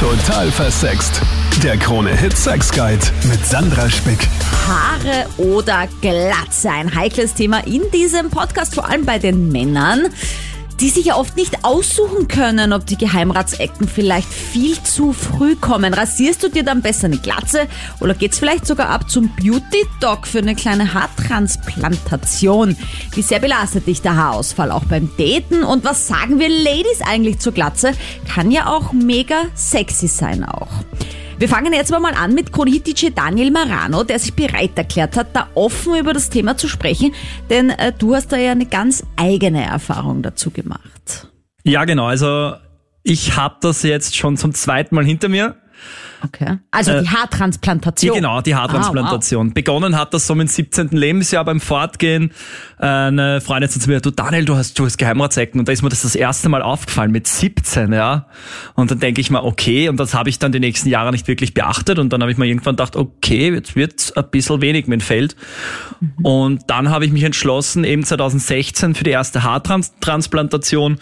Total versext. Der Krone-Hit-Sex-Guide mit Sandra Spick. Haare oder Glatze, ein heikles Thema in diesem Podcast, vor allem bei den Männern, die sich ja oft nicht aussuchen können, ob die Geheimratsecken vielleicht viel zu früh kommen. Rasierst du dir dann besser eine Glatze oder geht's vielleicht sogar ab zum Beauty-Doc für eine kleine Haartransplantation? Wie sehr belastet dich der Haarausfall auch beim Daten? Und was sagen wir Ladies eigentlich zur Glatze? Kann ja auch mega sexy sein auch. Wir fangen jetzt mal an mit Krone-Hit-DJ Daniel Marano, der sich bereit erklärt hat, da offen über das Thema zu sprechen, denn du hast da ja eine ganz eigene Erfahrung dazu gemacht. Ja, genau, also ich habe das jetzt schon zum zweiten Mal hinter mir. Okay. Also die Haartransplantation. Ja, genau, die Haartransplantation. Wow. Begonnen hat das so mit 17. Lebensjahr beim Fortgehen. Eine Freundin hat zu mir, du Daniel, du hast Geheimratsecken. Und da ist mir das erste Mal aufgefallen, mit 17, ja. Und dann denke ich mir, okay, und das habe ich dann die nächsten Jahre nicht wirklich beachtet. Und dann habe ich mir irgendwann gedacht, okay, jetzt wird's ein bisschen wenig mit dem Feld. Mhm. Und dann habe ich mich entschlossen, eben 2016 für die erste Haartransplantation.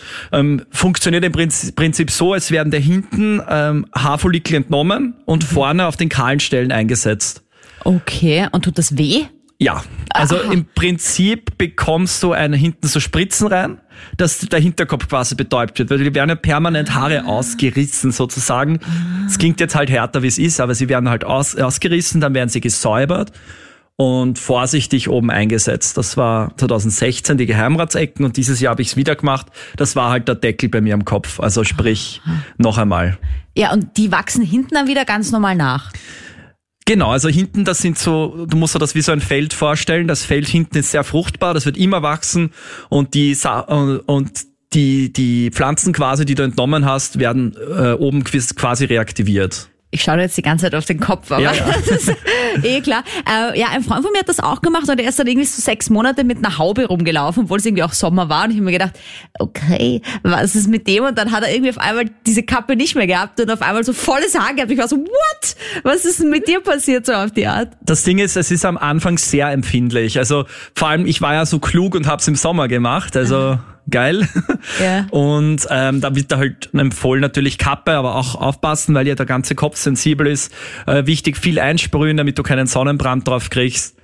Funktioniert im Prinzip so, es werden da hinten Haarfollikel entnommen und vorne auf den kahlen Stellen eingesetzt. Okay, und tut das weh? Ja, also im Prinzip bekommst du hinten so Spritzen rein, dass der Hinterkopf quasi betäubt wird, weil die werden ja permanent Haare ausgerissen sozusagen. Es klingt jetzt halt härter, wie es ist, aber sie werden halt ausgerissen, dann werden sie gesäubert und vorsichtig oben eingesetzt. Das war 2016 die Geheimratsecken und dieses Jahr habe ich es wieder gemacht. Das war halt der Deckel bei mir am Kopf, also sprich noch einmal. Ja, und die wachsen hinten dann wieder ganz normal nach. Genau, also hinten, das sind so, du musst dir das wie so ein Feld vorstellen. Das Feld hinten ist sehr fruchtbar, das wird immer wachsen und die Pflanzen quasi, die du entnommen hast, werden oben quasi reaktiviert. Ich schaue jetzt die ganze Zeit auf den Kopf, aber ja. Das ist klar. Ja, ein Freund von mir hat das auch gemacht und er ist dann irgendwie so 6 Monate mit einer Haube rumgelaufen, obwohl es irgendwie auch Sommer war und ich habe mir gedacht, okay, was ist mit dem? Und dann hat er irgendwie auf einmal diese Kappe nicht mehr gehabt und auf einmal so volles Haar gehabt. Ich war so, what? Was ist denn mit dir passiert so auf die Art? Das Ding ist, es ist am Anfang sehr empfindlich. Also vor allem, ich war ja so klug und habe es im Sommer gemacht, also... Geil. Yeah. Und da wird da halt empfohlen natürlich Kappe, aber auch aufpassen, weil ja der ganze Kopf sensibel ist. Wichtig, viel einsprühen, damit du keinen Sonnenbrand drauf kriegst.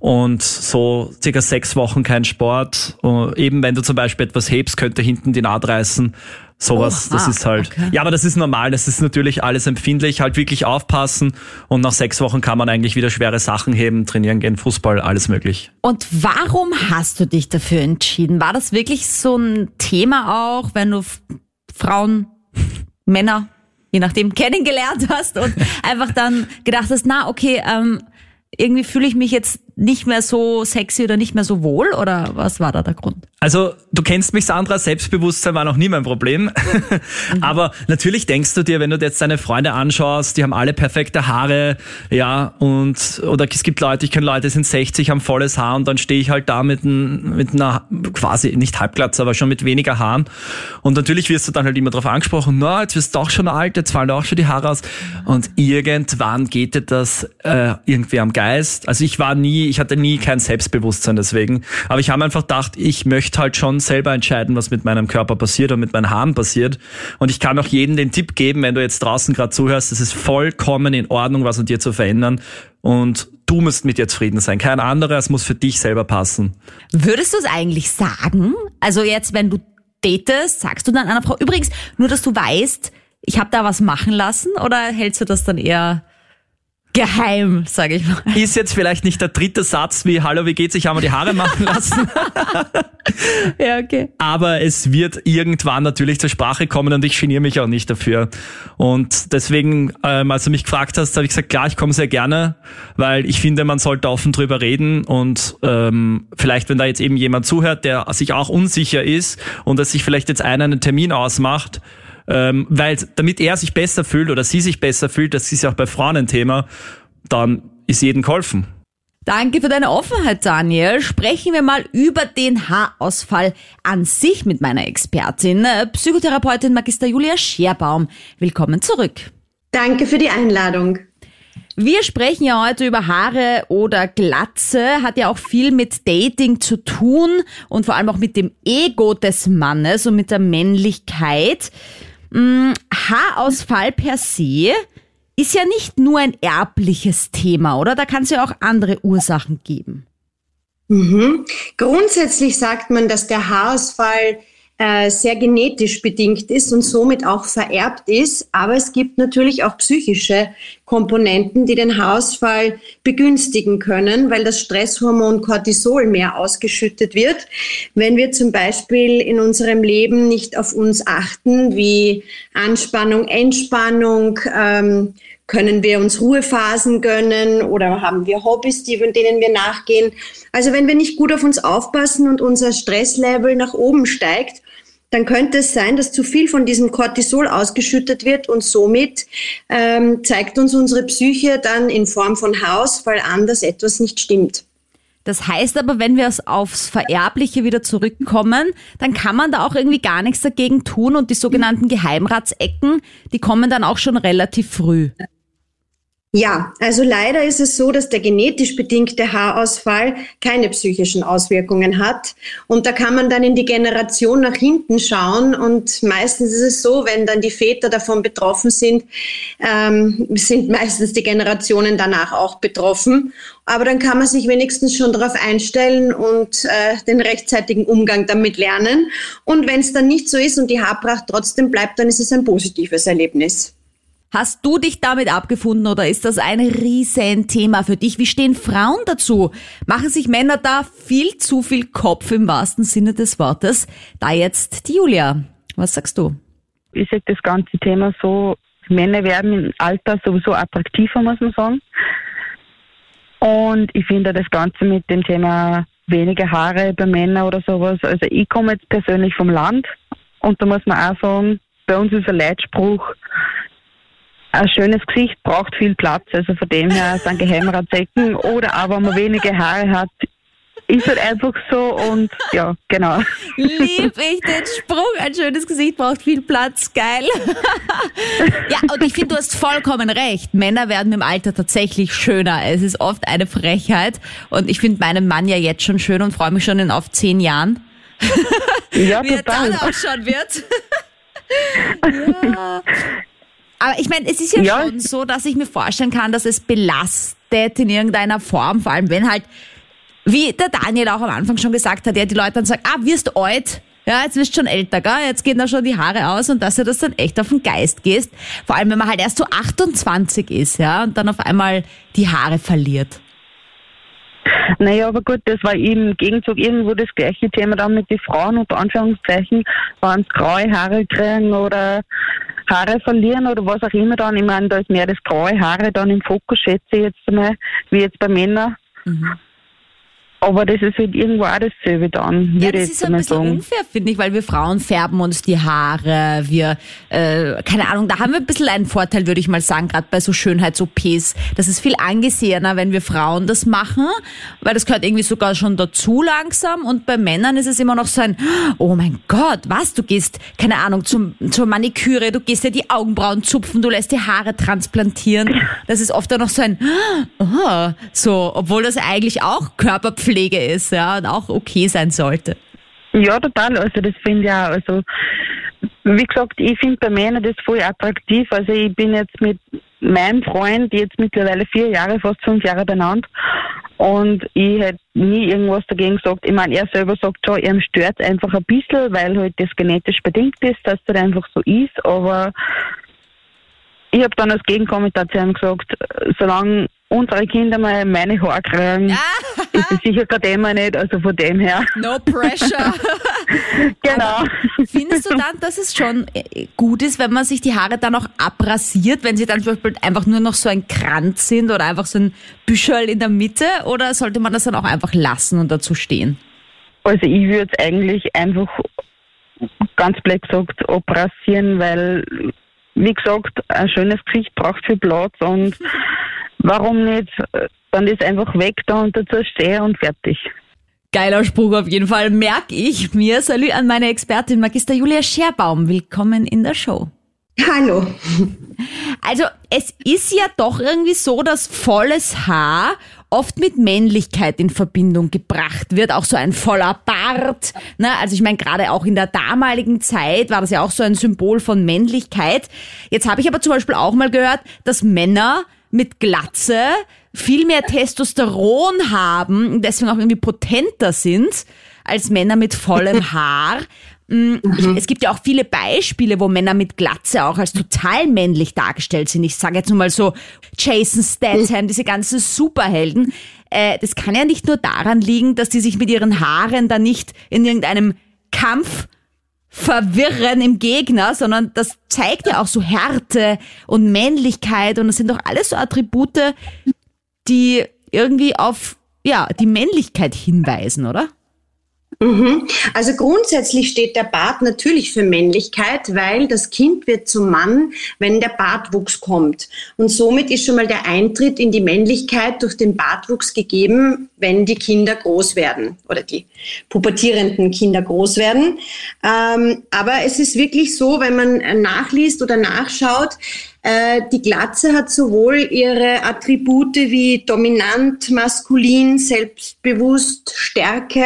Und so circa 6 Wochen kein Sport. Eben wenn du zum Beispiel etwas hebst, könnte hinten die Naht reißen. Sowas, das ist halt... Okay. Ja, aber das ist normal, das ist natürlich alles empfindlich. Halt wirklich aufpassen und nach 6 Wochen kann man eigentlich wieder schwere Sachen heben, trainieren gehen, Fußball, alles möglich. Und warum hast du dich dafür entschieden? War das wirklich so ein Thema auch, wenn du Frauen, Männer, je nachdem, kennengelernt hast und einfach dann gedacht hast, na okay, irgendwie fühle ich mich jetzt nicht mehr so sexy oder nicht mehr so wohl? Oder was war da der Grund? Also du kennst mich, Sandra, Selbstbewusstsein war noch nie mein Problem. Mhm. Aber natürlich denkst du dir, wenn du jetzt deine Freunde anschaust, die haben alle perfekte Haare, ja, und oder es gibt Leute, ich kenne Leute, die sind 60, haben volles Haar und dann stehe ich halt da mit einer quasi, nicht Halbglatze, aber schon mit weniger Haaren. Und natürlich wirst du dann halt immer drauf angesprochen, na, jetzt wirst du doch schon alt, jetzt fallen auch schon die Haare aus. Und irgendwann geht dir das irgendwie am Geist. Also ich hatte nie kein Selbstbewusstsein deswegen. Aber ich habe einfach gedacht, ich möchte halt schon selber entscheiden, was mit meinem Körper passiert und mit meinen Haaren passiert. Und ich kann auch jedem den Tipp geben, wenn du jetzt draußen gerade zuhörst, es ist vollkommen in Ordnung, was an dir zu verändern. Und du musst mit dir zufrieden sein. Kein anderer, es muss für dich selber passen. Würdest du es eigentlich sagen? Also jetzt, wenn du datest, sagst du dann einer Frau, übrigens, nur dass du weißt, ich habe da was machen lassen, oder hältst du das dann eher... geheim, sage ich mal. Ist jetzt vielleicht nicht der dritte Satz wie, hallo, wie geht's, ich habe mir die Haare machen lassen. Ja, okay. Aber es wird irgendwann natürlich zur Sprache kommen und ich geniere mich auch nicht dafür. Und deswegen, als du mich gefragt hast, habe ich gesagt, klar, ich komme sehr gerne, weil ich finde, man sollte offen drüber reden und vielleicht, wenn da jetzt eben jemand zuhört, der sich auch unsicher ist und dass sich vielleicht jetzt einen Termin ausmacht, weil damit er sich besser fühlt oder sie sich besser fühlt, das ist ja auch bei Frauen ein Thema, dann ist jedem geholfen. Danke für deine Offenheit, Daniel. Sprechen wir mal über den Haarausfall an sich mit meiner Expertin, Psychotherapeutin Magister Julia Scherbaum. Willkommen zurück. Danke für die Einladung. Wir sprechen ja heute über Haare oder Glatze, hat ja auch viel mit Dating zu tun und vor allem auch mit dem Ego des Mannes und mit der Männlichkeit. Haarausfall per se ist ja nicht nur ein erbliches Thema, oder? Da kann es ja auch andere Ursachen geben. Mhm. Grundsätzlich sagt man, dass der Haarausfall sehr genetisch bedingt ist und somit auch vererbt ist. Aber es gibt natürlich auch psychische Komponenten, die den Haarausfall begünstigen können, weil das Stresshormon Cortisol mehr ausgeschüttet wird. Wenn wir zum Beispiel in unserem Leben nicht auf uns achten, wie Anspannung, Entspannung, können wir uns Ruhephasen gönnen oder haben wir Hobbys, denen wir nachgehen? Also wenn wir nicht gut auf uns aufpassen und unser Stresslevel nach oben steigt, dann könnte es sein, dass zu viel von diesem Cortisol ausgeschüttet wird und somit zeigt uns unsere Psyche dann in Form von Haarausfall an, dass etwas nicht stimmt. Das heißt aber, wenn wir aufs Vererbliche wieder zurückkommen, dann kann man da auch irgendwie gar nichts dagegen tun und die sogenannten Geheimratsecken, die kommen dann auch schon relativ früh. Ja, also leider ist es so, dass der genetisch bedingte Haarausfall keine psychischen Auswirkungen hat. Und da kann man dann in die Generation nach hinten schauen. Und meistens ist es so, wenn dann die Väter davon betroffen sind, sind meistens die Generationen danach auch betroffen. Aber dann kann man sich wenigstens schon darauf einstellen und den rechtzeitigen Umgang damit lernen. Und wenn es dann nicht so ist und die Haarpracht trotzdem bleibt, dann ist es ein positives Erlebnis. Hast du dich damit abgefunden oder ist das ein Riesenthema für dich? Wie stehen Frauen dazu? Machen sich Männer da viel zu viel Kopf im wahrsten Sinne des Wortes? Da jetzt die Julia. Was sagst du? Ich sehe das ganze Thema so, Männer werden im Alter sowieso attraktiver, muss man sagen. Und ich finde das Ganze mit dem Thema weniger Haare bei Männern oder sowas. Also ich komme jetzt persönlich vom Land und da muss man auch sagen, bei uns ist ein Leitspruch, ein schönes Gesicht braucht viel Platz, also von dem her sind Geheimratsecken oder auch wenn man wenige Haare hat, ist halt einfach so und ja, genau. Lieb ich den Sprung, ein schönes Gesicht braucht viel Platz, geil. Ja, und ich finde, du hast vollkommen recht, Männer werden im Alter tatsächlich schöner, es ist oft eine Frechheit und ich finde meinen Mann ja jetzt schon schön und freue mich schon auf 10 Jahren, ja, wie er dann ausschauen wird. Ja. Aber ich meine, es ist ja schon so, dass ich mir vorstellen kann, dass es belastet in irgendeiner Form, vor allem wenn halt, wie der Daniel auch am Anfang schon gesagt hat, ja, die Leute dann sagen, wirst alt, ja, jetzt wirst schon älter, gell? Jetzt gehen da schon die Haare aus und dass du das dann echt auf den Geist gehst, vor allem wenn man halt erst so 28 ist, ja, und dann auf einmal die Haare verliert. Naja, aber gut, das war im Gegenzug irgendwo das gleiche Thema dann mit den Frauen, unter Anführungszeichen, wenn sie graue Haare kriegen oder Haare verlieren oder was auch immer dann. Ich meine, da ist mehr das graue Haare dann im Fokus, schätze ich jetzt mal, wie jetzt bei Männern. Mhm. Aber das ist halt irgendwo auch dasselbe dann. Ja, das ist ein bisschen unfair, finde ich, weil wir Frauen färben uns die Haare, wir, keine Ahnung, da haben wir ein bisschen einen Vorteil, würde ich mal sagen, gerade bei so Schönheits-OPs. Das ist viel angesehener, wenn wir Frauen das machen, weil das gehört irgendwie sogar schon dazu langsam und bei Männern ist es immer noch so ein, oh mein Gott, was, du gehst, keine Ahnung, zur Maniküre, du gehst ja die Augenbrauen zupfen, du lässt die Haare transplantieren. Das ist oft dann noch so ein, oh, so, obwohl das eigentlich auch Körperpflege ist, ja, und auch okay sein sollte. Ja, total. Also das finde ich auch, also wie gesagt, ich finde bei Männern das voll attraktiv. Also ich bin jetzt mit meinem Freund jetzt mittlerweile 4 Jahre, fast 5 Jahre beieinander und ich hätte nie irgendwas dagegen gesagt. Ich meine, er selber sagt schon, ihm stört es einfach ein bisschen, weil halt das genetisch bedingt ist, dass das einfach so ist, aber ich habe dann als Gegenkommentar zu ihm gesagt, solange unsere Kinder mal meine Haare kriegen, ist das sicher kein Thema nicht, also von dem her. No pressure. Genau. Aber findest du dann, dass es schon gut ist, wenn man sich die Haare dann auch abrasiert, wenn sie dann zum Beispiel einfach nur noch so ein Kranz sind oder einfach so ein Büschel in der Mitte, oder sollte man das dann auch einfach lassen und dazu stehen? Also ich würde es eigentlich einfach ganz blöd gesagt abrasieren, weil, wie gesagt, ein schönes Gesicht braucht viel Platz und warum nicht? Dann ist einfach weg da und dazu stehe und fertig. Geiler Spruch auf jeden Fall, merke ich mir. Salut an meine Expertin Magister Julia Scherbaum. Willkommen in der Show. Hallo. Also es ist ja doch irgendwie so, dass volles Haar oft mit Männlichkeit in Verbindung gebracht wird, auch so ein voller Bart. Ne? Also ich meine, gerade auch in der damaligen Zeit war das ja auch so ein Symbol von Männlichkeit. Jetzt habe ich aber zum Beispiel auch mal gehört, dass Männer mit Glatze viel mehr Testosteron haben und deswegen auch irgendwie potenter sind als Männer mit vollem Haar. Es gibt ja auch viele Beispiele, wo Männer mit Glatze auch als total männlich dargestellt sind. Ich sage jetzt nur mal so Jason Statham, diese ganzen Superhelden. Das kann ja nicht nur daran liegen, dass die sich mit ihren Haaren da nicht in irgendeinem Kampf verwirren im Gegner, sondern das zeigt ja auch so Härte und Männlichkeit und das sind doch alles so Attribute, die irgendwie auf ja die Männlichkeit hinweisen, oder? Also grundsätzlich steht der Bart natürlich für Männlichkeit, weil das Kind wird zum Mann, wenn der Bartwuchs kommt. Und somit ist schon mal der Eintritt in die Männlichkeit durch den Bartwuchs gegeben, wenn die Kinder groß werden oder die pubertierenden Kinder groß werden. Aber es ist wirklich so, wenn man nachliest oder nachschaut, die Glatze hat sowohl ihre Attribute wie dominant, maskulin, selbstbewusst, Stärke,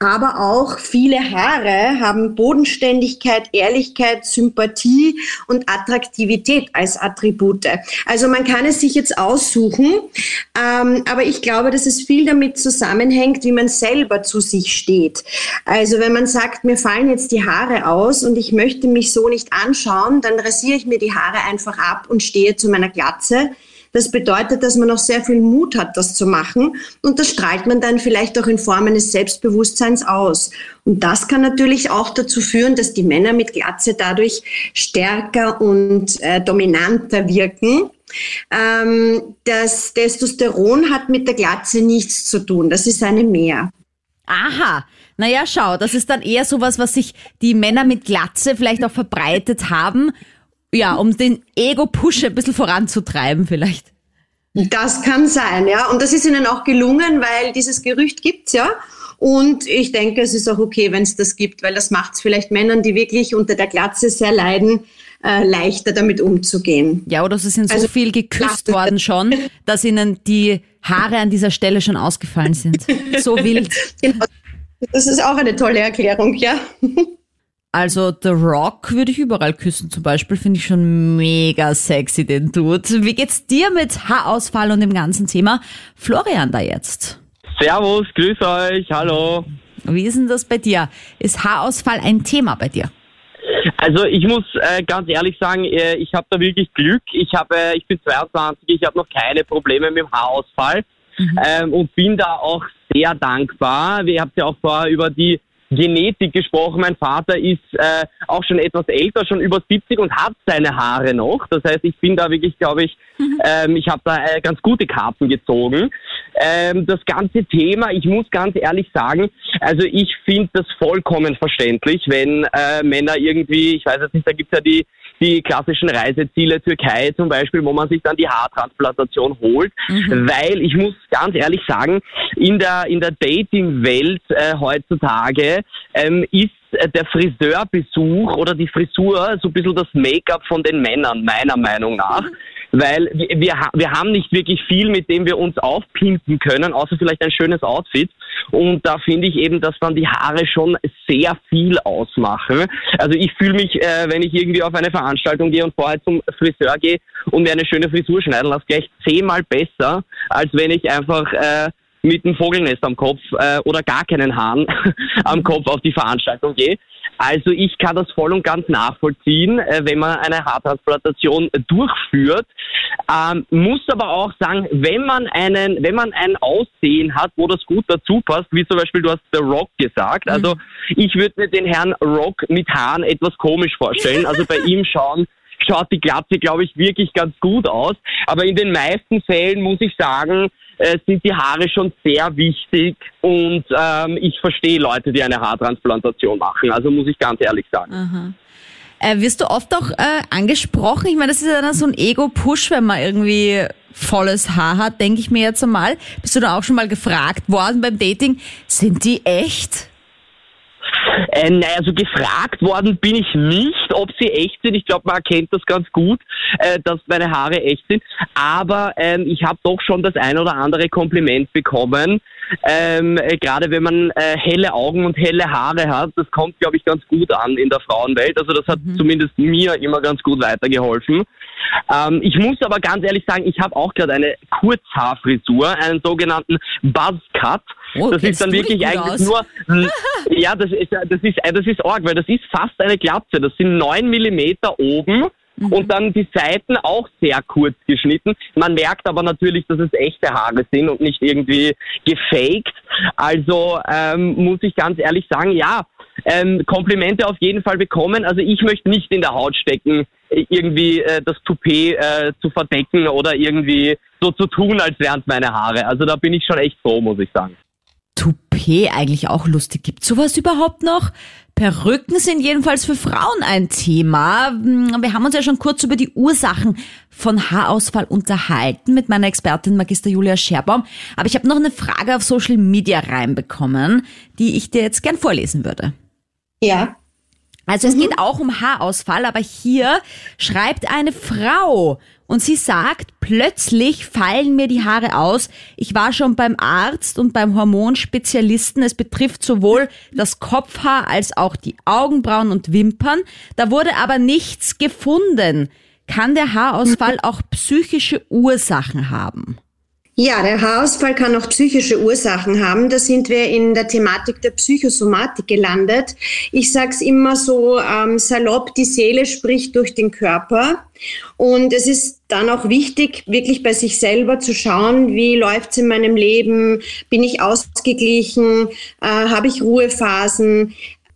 aber auch viele Haare haben Bodenständigkeit, Ehrlichkeit, Sympathie und Attraktivität als Attribute. Also man kann es sich jetzt aussuchen, aber ich glaube, dass es viel damit zusammenhängt, wie man selber zu sich steht. Also wenn man sagt, mir fallen jetzt die Haare aus und ich möchte mich so nicht anschauen, dann rasiere ich mir die Haare einfach ab und stehe zu meiner Glatze. Das bedeutet, dass man noch sehr viel Mut hat, das zu machen und das strahlt man dann vielleicht auch in Form eines Selbstbewusstseins aus. Und das kann natürlich auch dazu führen, dass die Männer mit Glatze dadurch stärker und dominanter wirken. Das Testosteron hat mit der Glatze nichts zu tun, das ist eine Mehr. Aha, naja, schau, das ist dann eher sowas, was sich die Männer mit Glatze vielleicht auch verbreitet haben. Ja, um den Ego-Push ein bisschen voranzutreiben vielleicht. Das kann sein, ja. Und das ist ihnen auch gelungen, weil dieses Gerücht gibt's ja. Und ich denke, es ist auch okay, wenn es das gibt, weil das macht es vielleicht Männern, die wirklich unter der Glatze sehr leiden, leichter damit umzugehen. Ja, oder sie sind so viel geküsst worden schon, dass ihnen die Haare an dieser Stelle schon ausgefallen sind. So wild. Genau. Das ist auch eine tolle Erklärung, ja. Also The Rock würde ich überall küssen zum Beispiel, finde ich schon mega sexy, den Dude. Wie geht's dir mit Haarausfall und dem ganzen Thema? Florian da jetzt. Servus, grüß euch, hallo. Wie ist denn das bei dir? Ist Haarausfall ein Thema bei dir? Also ich muss ganz ehrlich sagen, ich habe da wirklich Glück. Ich bin 22, ich habe noch keine Probleme mit dem Haarausfall und bin da auch sehr dankbar. Ihr habt ja auch vorher über die Genetik gesprochen, mein Vater ist auch schon etwas älter, schon über 70 und hat seine Haare noch. Das heißt, ich bin da wirklich, glaube ich, ich habe da ganz gute Karten gezogen. Das ganze Thema, ich muss ganz ehrlich sagen, also ich finde das vollkommen verständlich, wenn Männer irgendwie, ich weiß jetzt nicht, da gibt's ja die klassischen Reiseziele, Türkei zum Beispiel, wo man sich dann die Haartransplantation holt, weil ich muss ganz ehrlich sagen, in der Dating-Welt heutzutage ist der Friseurbesuch oder die Frisur so ein bisschen das Make-up von den Männern, meiner Meinung nach, weil wir haben nicht wirklich viel, mit dem wir uns aufpimpen können, außer vielleicht ein schönes Outfit. Und da finde ich eben, dass dann die Haare schon sehr viel ausmachen. Also ich fühle mich, wenn ich irgendwie auf eine Veranstaltung gehe und vorher zum Friseur gehe und mir eine schöne Frisur schneiden lasse, gleich 10-mal besser, als wenn ich einfach mit einem Vogelnest am Kopf oder gar keinen Haaren am Kopf auf die Veranstaltung gehe. Also ich kann das voll und ganz nachvollziehen, wenn man eine Haartransplantation durchführt. Muss aber auch sagen, wenn man ein Aussehen hat, wo das gut dazu passt, wie zum Beispiel du hast The Rock gesagt, also ich würde mir den Herrn Rock mit Haaren etwas komisch vorstellen, also bei ihm schaut die Glatze, glaube ich, wirklich ganz gut aus, aber in den meisten Fällen muss ich sagen, sind die Haare schon sehr wichtig und ich verstehe Leute, die eine Haartransplantation machen, also muss ich ganz ehrlich sagen. Aha. Wirst du oft auch angesprochen? Ich meine, das ist ja dann so ein Ego-Push, wenn man irgendwie volles Haar hat, denke ich mir jetzt einmal. Bist du da auch schon mal gefragt worden beim Dating, sind die echt? Naja, so gefragt worden bin ich nicht, ob sie echt sind. Ich glaube, man erkennt das ganz gut, dass meine Haare echt sind. Aber ich habe doch schon das ein oder andere Kompliment bekommen. Gerade wenn man helle Augen und helle Haare hat, das kommt, glaube ich, ganz gut an in der Frauenwelt. Also das hat zumindest mir immer ganz gut weitergeholfen. Ich muss aber ganz ehrlich sagen, ich habe auch gerade eine Kurzhaarfrisur, einen sogenannten Buzzcut. Oh, das ist dann wirklich eigentlich nur, ja, das ist arg, weil das ist fast eine Glatze. Das sind 9 Millimeter oben. Und dann die Seiten auch sehr kurz geschnitten. Man merkt aber natürlich, dass es echte Haare sind und nicht irgendwie gefaked. Also muss ich ganz ehrlich sagen, ja, Komplimente auf jeden Fall bekommen. Also ich möchte nicht in der Haut stecken, irgendwie das Toupet zu verdecken oder irgendwie so zu tun, als wären meine Haare. Also da bin ich schon echt froh, muss ich sagen. Toupet eigentlich auch lustig. Gibt's sowas überhaupt noch? Perücken sind jedenfalls für Frauen ein Thema. Wir haben uns ja schon kurz über die Ursachen von Haarausfall unterhalten mit meiner Expertin Magister Julia Scherbaum. Aber ich habe noch eine Frage auf Social Media reinbekommen, die ich dir jetzt gern vorlesen würde. Ja. Also es geht auch um Haarausfall, aber hier schreibt eine Frau und sie sagt, plötzlich fallen mir die Haare aus. Ich war schon beim Arzt und beim Hormonspezialisten. Es betrifft sowohl das Kopfhaar als auch die Augenbrauen und Wimpern. Da wurde aber nichts gefunden. Kann der Haarausfall auch psychische Ursachen haben? Ja, der Haarausfall kann auch psychische Ursachen haben. Da sind wir in der Thematik der Psychosomatik gelandet. Ich sag's immer so salopp, die Seele spricht durch den Körper. Und es ist dann auch wichtig, wirklich bei sich selber zu schauen, wie läuft's in meinem Leben? Bin ich ausgeglichen? Habe ich Ruhephasen?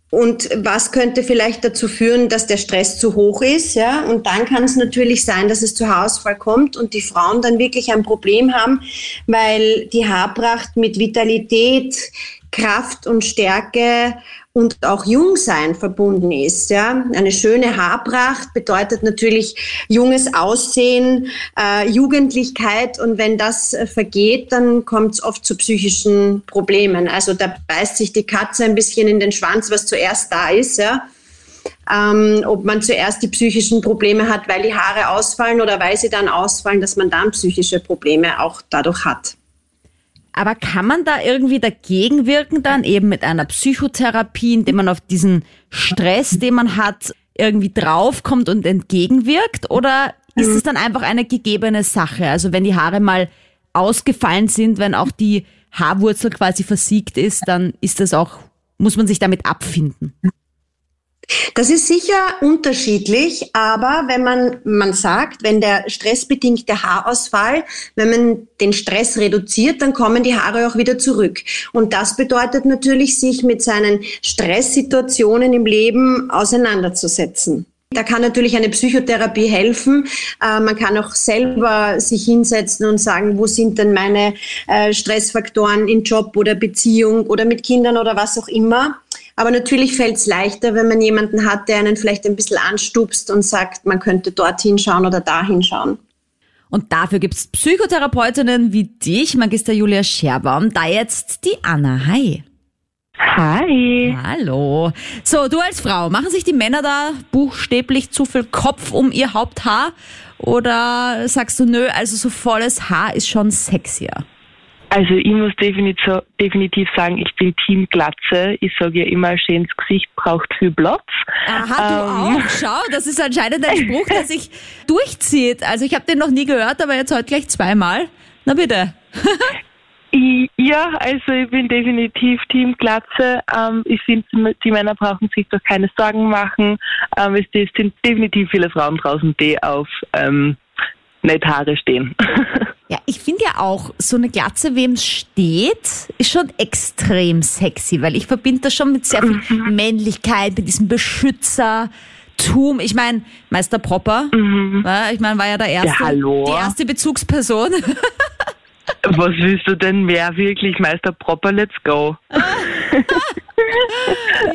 Und was könnte vielleicht dazu führen, dass der Stress zu hoch ist, ja? Und dann kann es natürlich sein, dass es zu Haarausfall kommt und die Frauen dann wirklich ein Problem haben, weil die Haarpracht mit Vitalität, Kraft und Stärke und auch Jungsein verbunden ist, ja? Eine schöne Haarpracht bedeutet natürlich junges Aussehen, Jugendlichkeit, und wenn das vergeht, dann kommt es oft zu psychischen Problemen. Also da beißt sich die Katze ein bisschen in den Schwanz, was zuerst da ist, ja? Ob man zuerst die psychischen Probleme hat, weil die Haare ausfallen oder weil sie dann ausfallen, dass man dann psychische Probleme auch dadurch hat. Aber kann man da irgendwie dagegen wirken dann eben mit einer Psychotherapie, indem man auf diesen Stress, den man hat, irgendwie draufkommt und entgegenwirkt? Oder ist es dann einfach eine gegebene Sache? Also wenn die Haare mal ausgefallen sind, wenn auch die Haarwurzel quasi versiegt ist, dann ist das auch, muss man sich damit abfinden. Das ist sicher unterschiedlich, aber wenn man sagt, wenn der stressbedingte Haarausfall, wenn man den Stress reduziert, dann kommen die Haare auch wieder zurück. Und das bedeutet natürlich, sich mit seinen Stresssituationen im Leben auseinanderzusetzen. Da kann natürlich eine Psychotherapie helfen. Man kann auch selber sich hinsetzen und sagen, wo sind denn meine Stressfaktoren in Job oder Beziehung oder mit Kindern oder was auch immer. Aber natürlich fällt es leichter, wenn man jemanden hat, der einen vielleicht ein bisschen anstupst und sagt, man könnte dorthin schauen oder dahin schauen. Und dafür gibt es Psychotherapeutinnen wie dich, Magister Julia Scherbaum. Da jetzt die Anna. Hi. Hi. Hallo. So, du als Frau, machen sich die Männer da buchstäblich zu viel Kopf um ihr Haupthaar? Oder sagst du, nö, also so volles Haar ist schon sexier? Also ich muss definitiv sagen, ich bin Team Glatze. Ich sage ja immer, schönes Gesicht braucht viel Platz. Aha, du auch. Schau, das ist anscheinend ein Spruch, der sich durchzieht. Also ich habe den noch nie gehört, aber jetzt heute gleich zweimal. Na bitte. Ja, also ich bin definitiv Team Glatze. Ich finde, die Männer brauchen sich doch keine Sorgen machen. Es sind definitiv viele Frauen draußen, die auf nicht Haare stehen. Ja, ich finde ja auch, so eine Glatze, wem es steht, ist schon extrem sexy, weil ich verbinde das schon mit sehr viel Männlichkeit, mit diesem Beschützertum. Ich meine, Meister Proper, ich meine, war ja die erste Bezugsperson. Was willst du denn mehr? Wirklich, Meister Proper, let's go.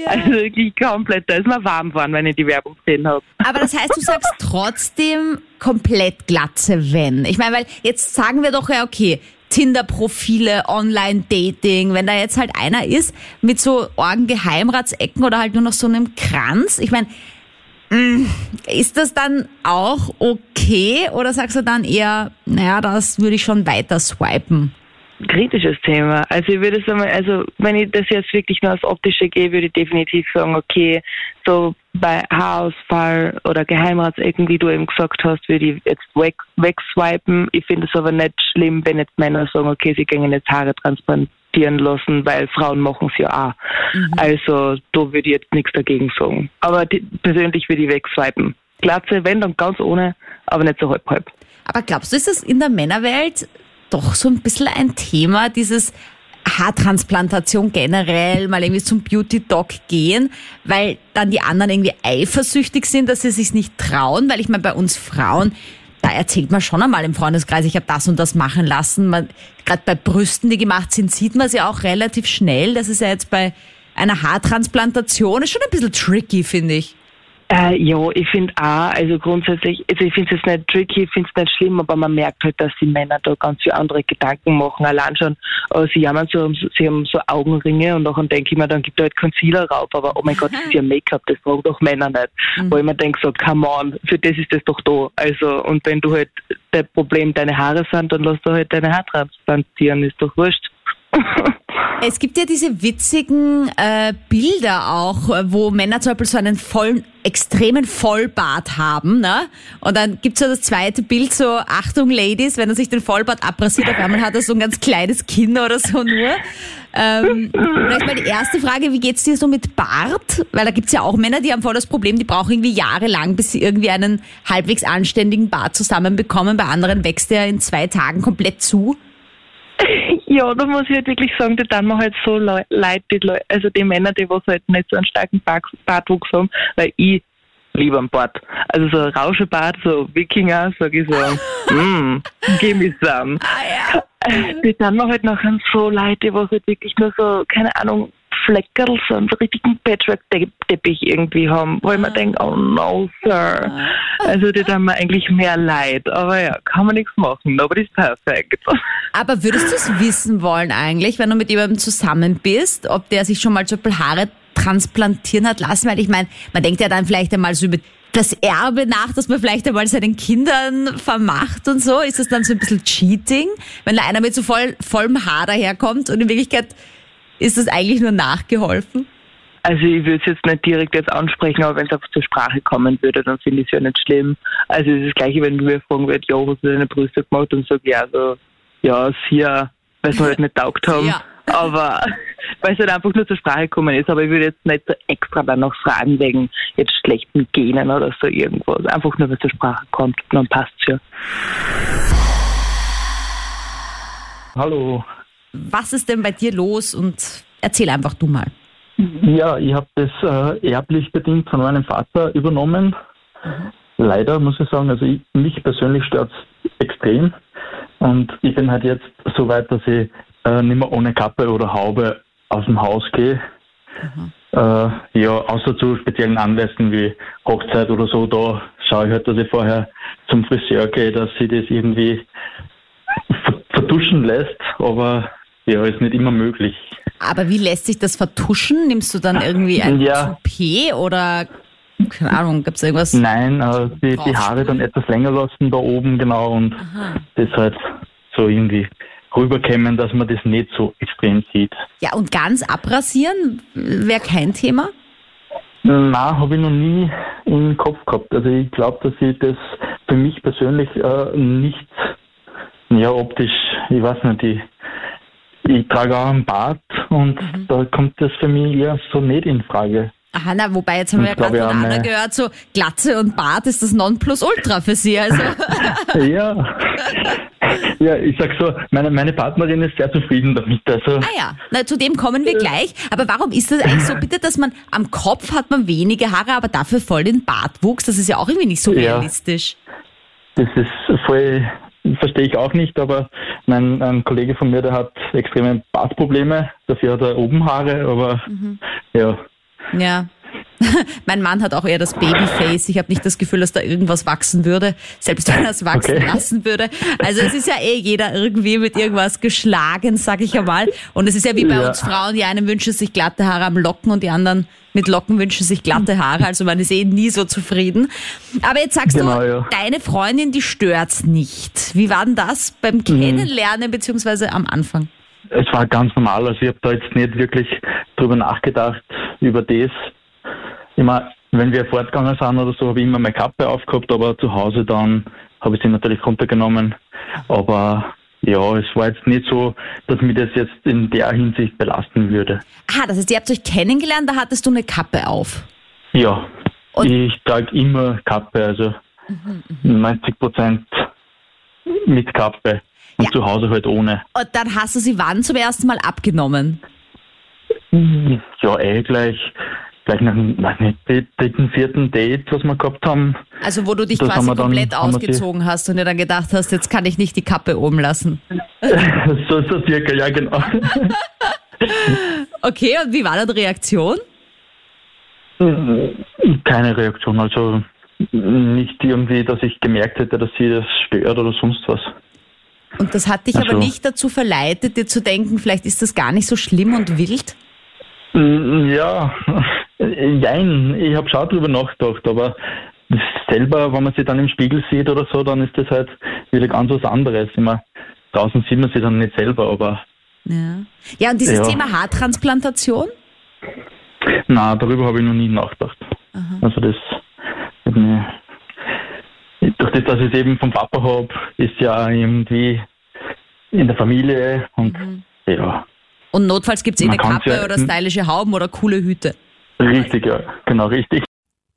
Ja. Also wirklich komplett, da ist mir warm geworden, wenn ich die Werbung gesehen habe. Aber das heißt, du sagst trotzdem komplett Glatze, wenn. Ich meine, weil jetzt sagen wir doch, ja okay, Tinder-Profile, Online-Dating, wenn da jetzt halt einer ist mit so argen Geheimratsecken oder halt nur noch so einem Kranz, ich meine, ist das dann auch okay oder sagst du dann eher, naja, das würde ich schon weiter swipen? Kritisches Thema. Also ich würde sagen, also wenn ich das jetzt wirklich nur aufs Optische gehe, würde ich definitiv sagen, okay, so bei Haarausfall oder Geheimratsecken, wie du eben gesagt hast, würde ich jetzt wegswipen. Ich finde es aber nicht schlimm, wenn jetzt Männer sagen, okay, sie gehen jetzt Haare transplantieren lassen, weil Frauen machen es ja auch. Mhm. Also da würde ich jetzt nichts dagegen sagen. Aber persönlich würde ich wegswipen. Glatze, wenn, dann ganz ohne, aber nicht so halb-halb. Aber glaubst du, ist das in der Männerwelt doch so ein bisschen ein Thema, dieses Haartransplantation generell, mal irgendwie zum Beauty-Doc gehen, weil dann die anderen irgendwie eifersüchtig sind, dass sie sich nicht trauen, weil ich meine, bei uns Frauen, da erzählt man schon einmal im Freundeskreis, ich habe das und das machen lassen. Gerade bei Brüsten, die gemacht sind, sieht man es ja auch relativ schnell. Das ist ja jetzt bei einer Haartransplantation, ist schon ein bisschen tricky, finde ich. Ja, ich finde auch, also grundsätzlich, also ich finde es nicht tricky, ich finde es nicht schlimm, aber man merkt halt, dass die Männer da ganz viele andere Gedanken machen. Allein schon, sie jammern so, sie haben so Augenringe und nachher denke ich mir, dann gibt da halt Concealer rauf, aber oh mein Gott, das ist ja Make-up, das brauchen doch Männer nicht. Mhm. Wo ich mir denke, so, come on, für das ist das doch da. Also, und wenn du halt das Problem deine Haare sind, dann lass du halt deine Haare transplantieren, ist doch wurscht. Es gibt ja diese witzigen Bilder auch, wo Männer zum Beispiel so einen vollen, extremen Vollbart haben, ne? Und dann gibt's so das zweite Bild, so, Achtung Ladies, wenn er sich den Vollbart abrasiert, auf einmal hat er so ein ganz kleines Kinn oder so nur. Vielleicht mal die erste Frage, wie geht's dir so mit Bart? Weil da gibt's ja auch Männer, die haben voll das Problem, die brauchen irgendwie jahrelang, bis sie irgendwie einen halbwegs anständigen Bart zusammenbekommen. Bei anderen wächst der in 2 Tagen komplett zu. Ja, da muss ich halt wirklich sagen, da tun mir halt so leid, also die Männer, die was halt nicht so einen starken Bartwuchs haben, weil ich liebe einen Bart. Also so ein Rauschebart, so Wikinger, sag ich so, geh mich zusammen. Ah, ja. Die tun mir halt nachher so leid, die was halt wirklich nur so, keine Ahnung, Fleckerl, so einen richtigen Patchwork-Teppich irgendwie haben, wo ich mir denke, oh no, sir. Also die tun mir eigentlich mehr leid. Aber ja, kann man nichts machen. Nobody's perfect. Aber würdest du es wissen wollen eigentlich, wenn du mit jemandem zusammen bist, ob der sich schon mal zum Beispiel Haare transplantieren hat lassen? Weil ich meine, man denkt ja dann vielleicht einmal so über das Erbe nach, dass man vielleicht einmal seinen Kindern vermacht und so. Ist das dann so ein bisschen Cheating, wenn da einer mit so vollem Haar daherkommt und in Wirklichkeit ist das eigentlich nur nachgeholfen? Also ich würde es jetzt nicht direkt jetzt ansprechen, aber wenn es auf zur Sprache kommen würde, dann finde ich es ja nicht schlimm. Also es ist das Gleiche, wenn du mir fragen würdest, ja, hast du deine Brüste gemacht? Und sag ja, so, ja, es hier, weil wir halt nicht taugt haben. Ja. Aber weil es halt einfach nur zur Sprache gekommen ist. Aber ich würde jetzt nicht so extra dann noch fragen, wegen jetzt schlechten Genen oder so irgendwas. Einfach nur, weil es zur Sprache kommt, dann passt es ja. Hallo. Was ist denn bei dir los? Und erzähl einfach du mal. Ja, ich habe das erblich bedingt von meinem Vater übernommen. Leider muss ich sagen, also mich persönlich stört es extrem. Und ich bin halt jetzt so weit, dass ich nicht mehr ohne Kappe oder Haube aus dem Haus gehe. Mhm. Ja, außer zu speziellen Anlässen wie Hochzeit oder so, da schaue ich halt, dass ich vorher zum Friseur gehe, dass sie das irgendwie vertuschen lässt, aber ja, ist nicht immer möglich. Aber wie lässt sich das vertuschen? Nimmst du dann irgendwie ein Toupet oder, keine Ahnung, gibt es irgendwas? Nein, die Haare dann etwas länger lassen da oben, genau, und das halt so irgendwie rüberkämmen, dass man das nicht so extrem sieht. Ja, und ganz abrasieren wäre kein Thema? Nein, habe ich noch nie im Kopf gehabt. Also ich glaube, dass ich das für mich persönlich nicht, ja, optisch, ich weiß nicht, ich trage auch einen Bart und da kommt das für mich eher so nicht in Frage. Aha, na, wobei, jetzt haben wir ja gerade von Anna gehört, so Glatze und Bart ist das Nonplusultra für sie, also. Ja, ich sag so, meine Partnerin ist sehr zufrieden damit, also. Ah ja, na, zu dem kommen wir gleich, aber warum ist das eigentlich so, bitte, dass man am Kopf hat man wenige Haare, aber dafür voll den Bartwuchs, das ist ja auch irgendwie nicht so realistisch. Das ist voll... Verstehe ich auch nicht, aber ein Kollege von mir, der hat extreme Bartprobleme, dafür hat er oben Haare, aber ja. Ja, Mein Mann hat auch eher das Babyface. Ich habe nicht das Gefühl, dass da irgendwas wachsen würde, selbst wenn er es wachsen lassen würde. Also es ist ja jeder irgendwie mit irgendwas geschlagen, sag ich einmal. Und es ist ja wie bei uns Frauen, die einen wünschen sich glatte Haare am Locken und die anderen mit Locken wünschen sich glatte Haare. Also man ist nie so zufrieden. Aber jetzt sagst du, deine Freundin, die stört's nicht. Wie war denn das beim Kennenlernen bzw. am Anfang? Es war ganz normal. Also ich habe da jetzt nicht wirklich drüber nachgedacht, über das. Immer, wenn wir fortgegangen sind oder so, habe ich immer meine Kappe aufgehabt, aber zu Hause dann habe ich sie natürlich runtergenommen. Aber ja, es war jetzt nicht so, dass mich das jetzt in der Hinsicht belasten würde. Aha, das heißt, ihr habt euch kennengelernt, da hattest du eine Kappe auf? Ja, und ich trage immer Kappe, also 90% mit Kappe und zu Hause halt ohne. Und dann hast du sie wann zum ersten Mal abgenommen? Ja, gleich nach dem dritten, vierten Date, was wir gehabt haben. Also wo du dich quasi komplett ausgezogen hast und dir dann gedacht hast, jetzt kann ich nicht die Kappe oben lassen. So ist das circa, ja genau. Okay, und wie war dann die Reaktion? Keine Reaktion, also nicht irgendwie, dass ich gemerkt hätte, dass sie das stört oder sonst was. Und das hat dich aber nicht dazu verleitet, dir zu denken, vielleicht ist das gar nicht so schlimm und wild? Ja, nein, ich habe schon drüber nachgedacht, aber selber, wenn man sich dann im Spiegel sieht oder so, dann ist das halt wieder ganz was anderes. Immer draußen sieht man sich dann nicht selber, aber... Ja, und dieses Thema Haartransplantation? Nein, darüber habe ich noch nie nachgedacht. Aha. Also das... Durch das, dass ich es eben vom Papa habe, ist ja irgendwie in der Familie und Und notfalls gibt es eine Kappe oder stylische Hauben oder coole Hüte. Richtig, ja. Genau, richtig.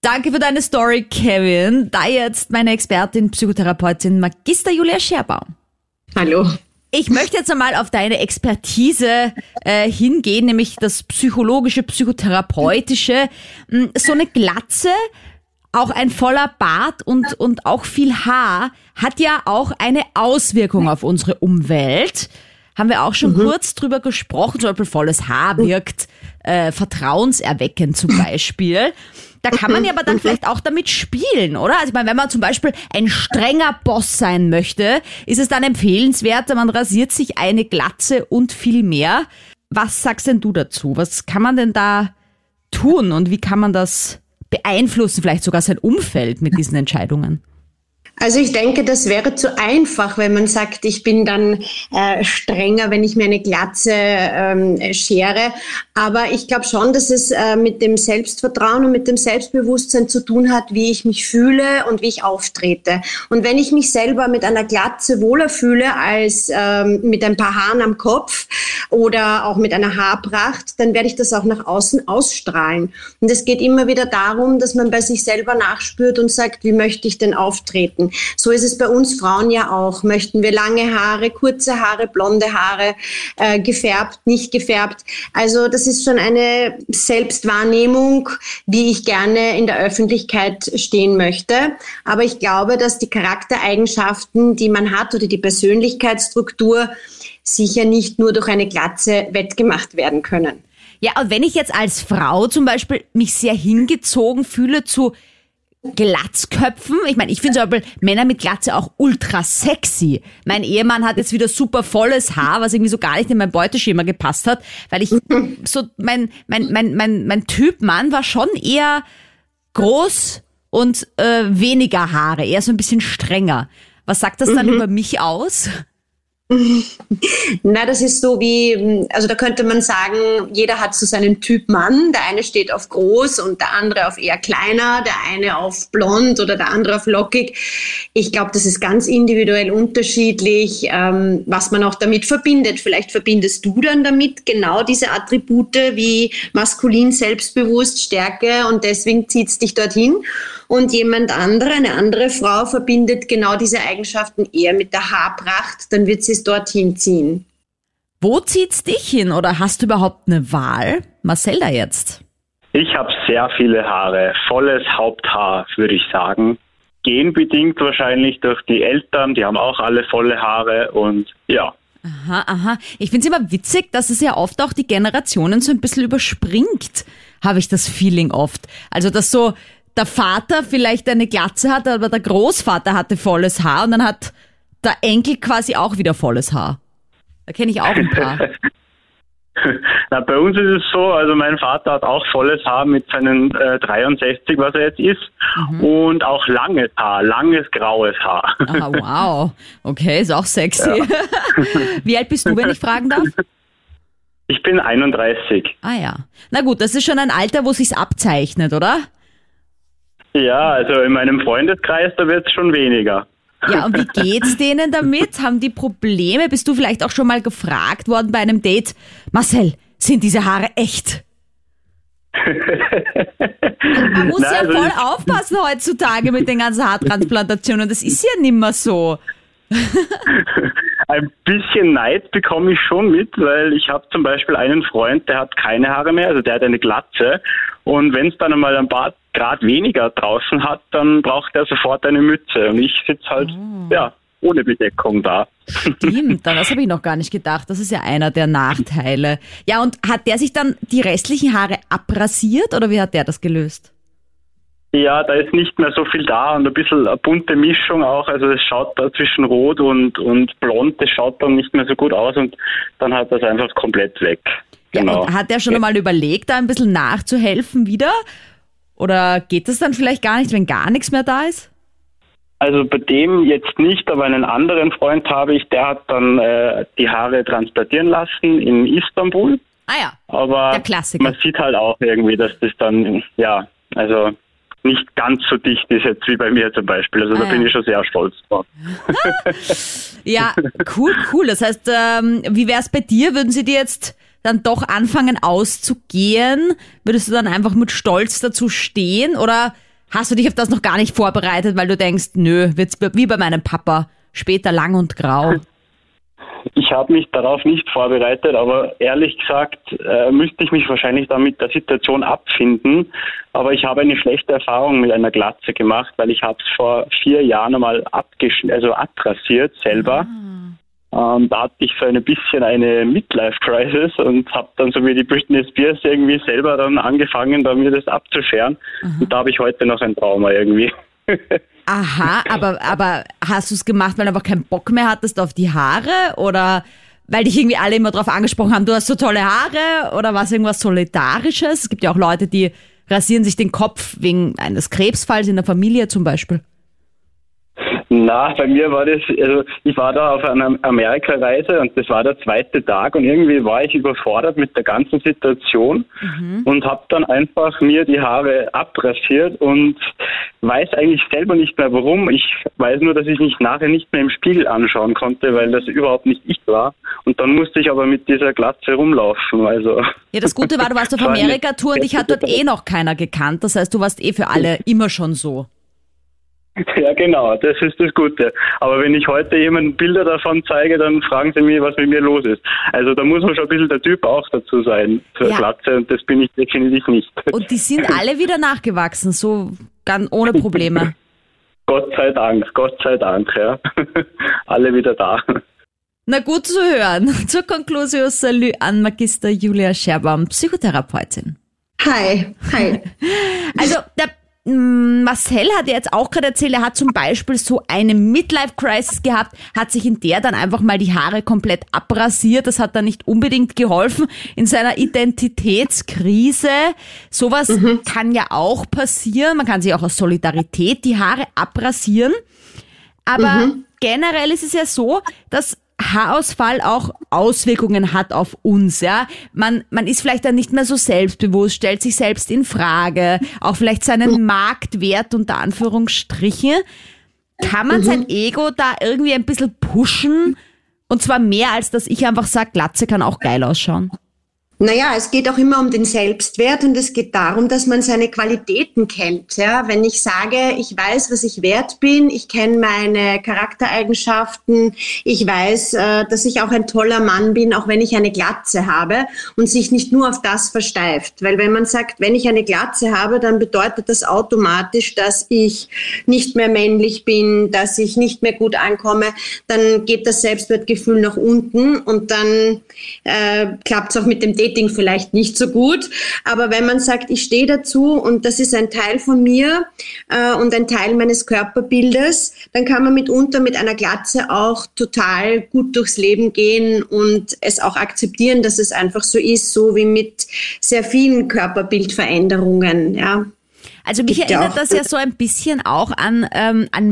Danke für deine Story, Kevin. Da jetzt meine Expertin, Psychotherapeutin Magister Julia Scherbaum. Hallo. Ich möchte jetzt einmal auf deine Expertise hingehen, nämlich das psychologische, psychotherapeutische. So eine Glatze, auch ein voller Bart und auch viel Haar hat ja auch eine Auswirkung auf unsere Umwelt. Haben wir auch schon kurz drüber gesprochen, zum Beispiel volles Haar wirkt vertrauenserweckend zum Beispiel. Da kann man ja aber dann vielleicht auch damit spielen, oder? Also ich meine, wenn man zum Beispiel ein strenger Boss sein möchte, ist es dann empfehlenswert, man rasiert sich eine Glatze und viel mehr. Was sagst denn du dazu? Was kann man denn da tun und wie kann man das beeinflussen, vielleicht sogar sein Umfeld mit diesen Entscheidungen? Also ich denke, das wäre zu einfach, wenn man sagt, ich bin dann strenger, wenn ich mir eine Glatze schere. Aber ich glaube schon, dass es mit dem Selbstvertrauen und mit dem Selbstbewusstsein zu tun hat, wie ich mich fühle und wie ich auftrete. Und wenn ich mich selber mit einer Glatze wohler fühle als mit ein paar Haaren am Kopf oder auch mit einer Haarpracht, dann werde ich das auch nach außen ausstrahlen. Und es geht immer wieder darum, dass man bei sich selber nachspürt und sagt, wie möchte ich denn auftreten? So ist es bei uns Frauen ja auch. Möchten wir lange Haare, kurze Haare, blonde Haare, gefärbt, nicht gefärbt? Also das ist schon eine Selbstwahrnehmung, wie ich gerne in der Öffentlichkeit stehen möchte. Aber ich glaube, dass die Charaktereigenschaften, die man hat oder die Persönlichkeitsstruktur sicher nicht nur durch eine Glatze wettgemacht werden können. Ja, und wenn ich jetzt als Frau zum Beispiel mich sehr hingezogen fühle zu Glatzköpfen. Ich meine, ich finde zum Beispiel Männer mit Glatze auch ultra sexy. Mein Ehemann hat jetzt wieder super volles Haar, was irgendwie so gar nicht in mein Beuteschema gepasst hat, weil ich so mein Typ Mann war schon eher groß und weniger Haare, eher so ein bisschen strenger. Was sagt das dann über mich aus? Na, das ist so wie, also da könnte man sagen, jeder hat so seinen Typ Mann. Der eine steht auf groß und der andere auf eher kleiner, der eine auf blond oder der andere auf lockig. Ich glaube, das ist ganz individuell unterschiedlich, was man auch damit verbindet. Vielleicht verbindest du dann damit genau diese Attribute wie maskulin, selbstbewusst, Stärke und deswegen zieht es dich dorthin. Und jemand andere, eine andere Frau, verbindet genau diese Eigenschaften eher mit der Haarpracht, dann wird sie es dorthin ziehen. Wo zieht's dich hin oder hast du überhaupt eine Wahl? Marcel da jetzt. Ich habe sehr viele Haare, volles Haupthaar, würde ich sagen. Genbedingt wahrscheinlich durch die Eltern, die haben auch alle volle Haare und ja. Aha. Ich finde es immer witzig, dass es ja oft auch die Generationen so ein bisschen überspringt. habe ich das Feeling oft. Also dass so der Vater vielleicht eine Glatze hat, aber der Großvater hatte volles Haar und dann hat der Enkel quasi auch wieder volles Haar. Da kenne ich auch ein paar. Na, bei uns ist es so, also mein Vater hat auch volles Haar mit seinen 63, was er jetzt ist, und auch langes Haar, langes graues Haar. Ah, wow. Okay, ist auch sexy. Ja. Wie alt bist du, wenn ich fragen darf? Ich bin 31. Ah ja. Na gut, das ist schon ein Alter, wo sich's abzeichnet, oder? Ja, also in meinem Freundeskreis, da wird's schon weniger. Ja, und wie geht's denen damit? Haben die Probleme? Bist du vielleicht auch schon mal gefragt worden bei einem Date? Marcel, sind diese Haare echt? Man muss ja voll aufpassen heutzutage mit den ganzen Haartransplantationen. Das ist ja nimmer so. Ein bisschen Neid bekomme ich schon mit, weil ich habe zum Beispiel einen Freund, der hat keine Haare mehr, also der hat eine Glatze. Und wenn es dann einmal ein paar Grad weniger draußen hat, dann braucht er sofort eine Mütze. Und ich sitze halt ohne Bedeckung da. Stimmt, das habe ich noch gar nicht gedacht. Das ist ja einer der Nachteile. Ja, und hat der sich dann die restlichen Haare abrasiert oder wie hat der das gelöst? Ja, da ist nicht mehr so viel da und ein bisschen eine bunte Mischung auch. Also es schaut da zwischen Rot und Blond, das schaut dann nicht mehr so gut aus und dann hat das einfach komplett weg. Ja, genau. Und hat der schon einmal überlegt, da ein bisschen nachzuhelfen wieder? Oder geht das dann vielleicht gar nicht, wenn gar nichts mehr da ist? Also bei dem jetzt nicht, aber einen anderen Freund habe ich, der hat dann die Haare transplantieren lassen in Istanbul. Ah ja, aber der Klassiker. Man sieht halt auch irgendwie, dass das dann, ja, also nicht ganz so dicht ist jetzt wie bei mir zum Beispiel. Also da bin ich schon sehr stolz drauf. Ja, cool. Das heißt, wie wär's bei dir? Würden sie dir jetzt dann doch anfangen auszugehen? Würdest du dann einfach mit Stolz dazu stehen? Oder hast du dich auf das noch gar nicht vorbereitet, weil du denkst, nö, wird's wie bei meinem Papa, später lang und grau? Ich habe mich darauf nicht vorbereitet, aber ehrlich gesagt müsste ich mich wahrscheinlich dann mit der Situation abfinden. Aber ich habe eine schlechte Erfahrung mit einer Glatze gemacht, weil ich habe es vor 4 Jahren einmal abrasiert selber. Da hatte ich so ein bisschen eine Midlife-Crisis und habe dann so wie die Britney Spears irgendwie selber dann angefangen, da mir das abzuscheren. Und da habe ich heute noch ein Trauma irgendwie. Aha, aber hast du es gemacht, weil du einfach keinen Bock mehr hattest auf die Haare oder weil dich irgendwie alle immer drauf angesprochen haben, du hast so tolle Haare oder war es irgendwas Solidarisches? Es gibt ja auch Leute, die rasieren sich den Kopf wegen eines Krebsfalls in der Familie zum Beispiel. Na, bei mir war das, also ich war da auf einer Amerikareise und das war der zweite Tag und irgendwie war ich überfordert mit der ganzen Situation und habe dann einfach mir die Haare abrasiert und weiß eigentlich selber nicht mehr warum. Ich weiß nur, dass ich mich nachher nicht mehr im Spiegel anschauen konnte, weil das überhaupt nicht ich war. Und dann musste ich aber mit dieser Glatze rumlaufen. Also. Ja, das Gute war, du warst auf Amerika-Tour und dich hat dort noch keiner gekannt. Das heißt, du warst für alle immer schon so. Ja, genau, das ist das Gute. Aber wenn ich heute jemanden Bilder davon zeige, dann fragen sie mich, was mit mir los ist. Also da muss man schon ein bisschen der Typ auch dazu sein, zur Glatze, und das bin ich definitiv nicht. Und die sind alle wieder nachgewachsen, so ganz ohne Probleme. Gott sei Dank, ja. Alle wieder da. Na gut zu hören. Zur Conclusio Salü an Magister Julia Scherbaum, Psychotherapeutin. Hi. Also, der Marcel hat ja jetzt auch gerade erzählt, er hat zum Beispiel so eine Midlife-Crisis gehabt, hat sich in der dann einfach mal die Haare komplett abrasiert. Das hat dann nicht unbedingt geholfen in seiner Identitätskrise. Sowas kann ja auch passieren. Man kann sich auch aus Solidarität die Haare abrasieren. Aber generell ist es ja so, dass Haarausfall auch Auswirkungen hat auf uns, ja. Man ist vielleicht dann nicht mehr so selbstbewusst, stellt sich selbst in Frage, auch vielleicht seinen Marktwert unter Anführungsstriche. Kann man sein Ego da irgendwie ein bisschen pushen? Und zwar mehr, als dass ich einfach sage, Glatze kann auch geil ausschauen. Naja, es geht auch immer um den Selbstwert und es geht darum, dass man seine Qualitäten kennt. Ja? Wenn ich sage, ich weiß, was ich wert bin, ich kenne meine Charaktereigenschaften, ich weiß, dass ich auch ein toller Mann bin, auch wenn ich eine Glatze habe und sich nicht nur auf das versteift. Weil wenn man sagt, wenn ich eine Glatze habe, dann bedeutet das automatisch, dass ich nicht mehr männlich bin, dass ich nicht mehr gut ankomme, dann geht das Selbstwertgefühl nach unten und dann klappt es auch mit dem Thema Dating vielleicht nicht so gut, aber wenn man sagt, ich stehe dazu und das ist ein Teil von mir und ein Teil meines Körperbildes, dann kann man mitunter mit einer Glatze auch total gut durchs Leben gehen und es auch akzeptieren, dass es einfach so ist, so wie mit sehr vielen Körperbildveränderungen, ja. Also mich erinnert das ja so ein bisschen auch an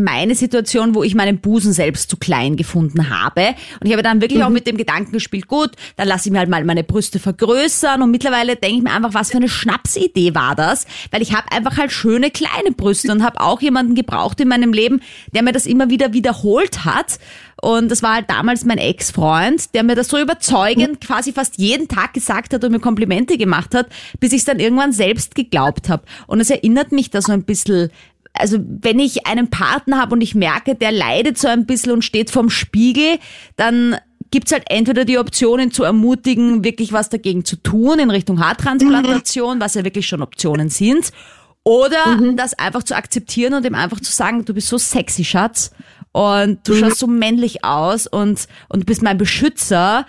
meine Situation, wo ich meinen Busen selbst zu klein gefunden habe. Und ich habe dann wirklich auch mit dem Gedanken gespielt, gut, dann lasse ich mir halt mal meine Brüste vergrößern. Und mittlerweile denke ich mir einfach, was für eine Schnapsidee war das? Weil ich habe einfach halt schöne kleine Brüste und habe auch jemanden gebraucht in meinem Leben, der mir das immer wieder wiederholt hat. Und das war halt damals mein Ex-Freund, der mir das so überzeugend quasi fast jeden Tag gesagt hat und mir Komplimente gemacht hat, bis ich es dann irgendwann selbst geglaubt habe. Und es erinnert mich da so ein bisschen, also wenn ich einen Partner habe und ich merke, der leidet so ein bisschen und steht vorm Spiegel, dann gibt's halt entweder die Optionen zu ermutigen, wirklich was dagegen zu tun in Richtung Haartransplantation, was ja wirklich schon Optionen sind, oder das einfach zu akzeptieren und ihm einfach zu sagen, du bist so sexy, Schatz. Und du schaust so männlich aus und bist mein Beschützer.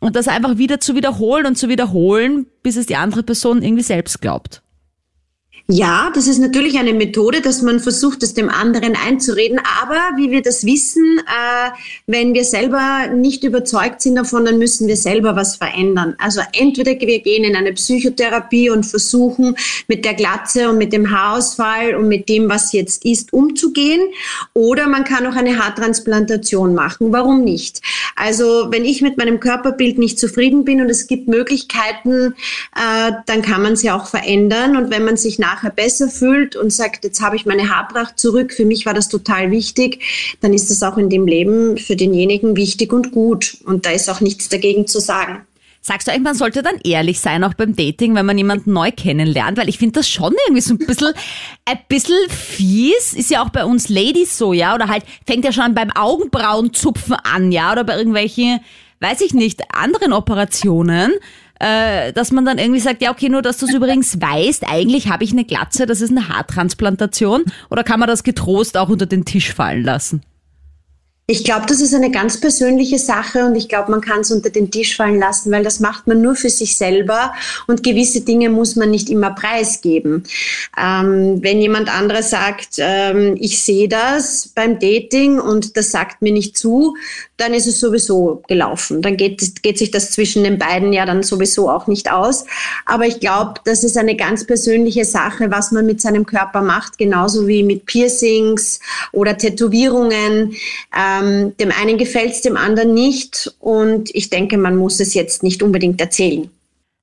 Und das einfach wieder zu wiederholen, bis es die andere Person irgendwie selbst glaubt. Ja, das ist natürlich eine Methode, dass man versucht, es dem anderen einzureden. Aber wie wir das wissen, wenn wir selber nicht überzeugt sind davon, dann müssen wir selber was verändern. Also entweder wir gehen in eine Psychotherapie und versuchen, mit der Glatze und mit dem Haarausfall und mit dem, was jetzt ist, umzugehen. Oder man kann auch eine Haartransplantation machen. Warum nicht? Also wenn ich mit meinem Körperbild nicht zufrieden bin und es gibt Möglichkeiten, dann kann man es ja auch verändern. Und wenn man sich nachher besser fühlt und sagt, jetzt habe ich meine Haarpracht zurück, für mich war das total wichtig, dann ist das auch in dem Leben für denjenigen wichtig und gut. Und da ist auch nichts dagegen zu sagen. Sagst du eigentlich, man sollte dann ehrlich sein, auch beim Dating, wenn man jemanden neu kennenlernt? Weil ich finde das schon irgendwie so ein bisschen fies. Ist ja auch bei uns Ladies so, ja? Oder halt fängt ja schon beim Augenbrauenzupfen an, ja? Oder bei irgendwelchen, weiß ich nicht, anderen Operationen. Dass man dann irgendwie sagt, ja okay, nur dass du es übrigens weißt, eigentlich habe ich eine Glatze, das ist eine Haartransplantation, oder kann man das getrost auch unter den Tisch fallen lassen? Ich glaube, das ist eine ganz persönliche Sache und ich glaube, man kann es unter den Tisch fallen lassen, weil das macht man nur für sich selber und gewisse Dinge muss man nicht immer preisgeben. Wenn jemand anderes sagt, ich sehe das beim Dating und das sagt mir nicht zu, dann ist es sowieso gelaufen. Dann geht sich das zwischen den beiden ja dann sowieso auch nicht aus. Aber ich glaube, das ist eine ganz persönliche Sache, was man mit seinem Körper macht, genauso wie mit Piercings oder Tätowierungen. Dem einen gefällt es, dem anderen nicht und ich denke, man muss es jetzt nicht unbedingt erzählen.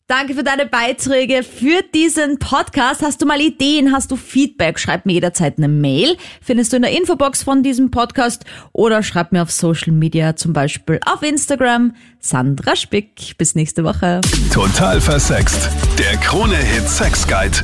Danke für deine Beiträge für diesen Podcast. Hast du mal Ideen, hast du Feedback, schreib mir jederzeit eine Mail. Findest du in der Infobox von diesem Podcast oder schreib mir auf Social Media, zum Beispiel auf Instagram. Sandra Spick, bis nächste Woche. Total versext, der Krone-Hit-Sex-Guide.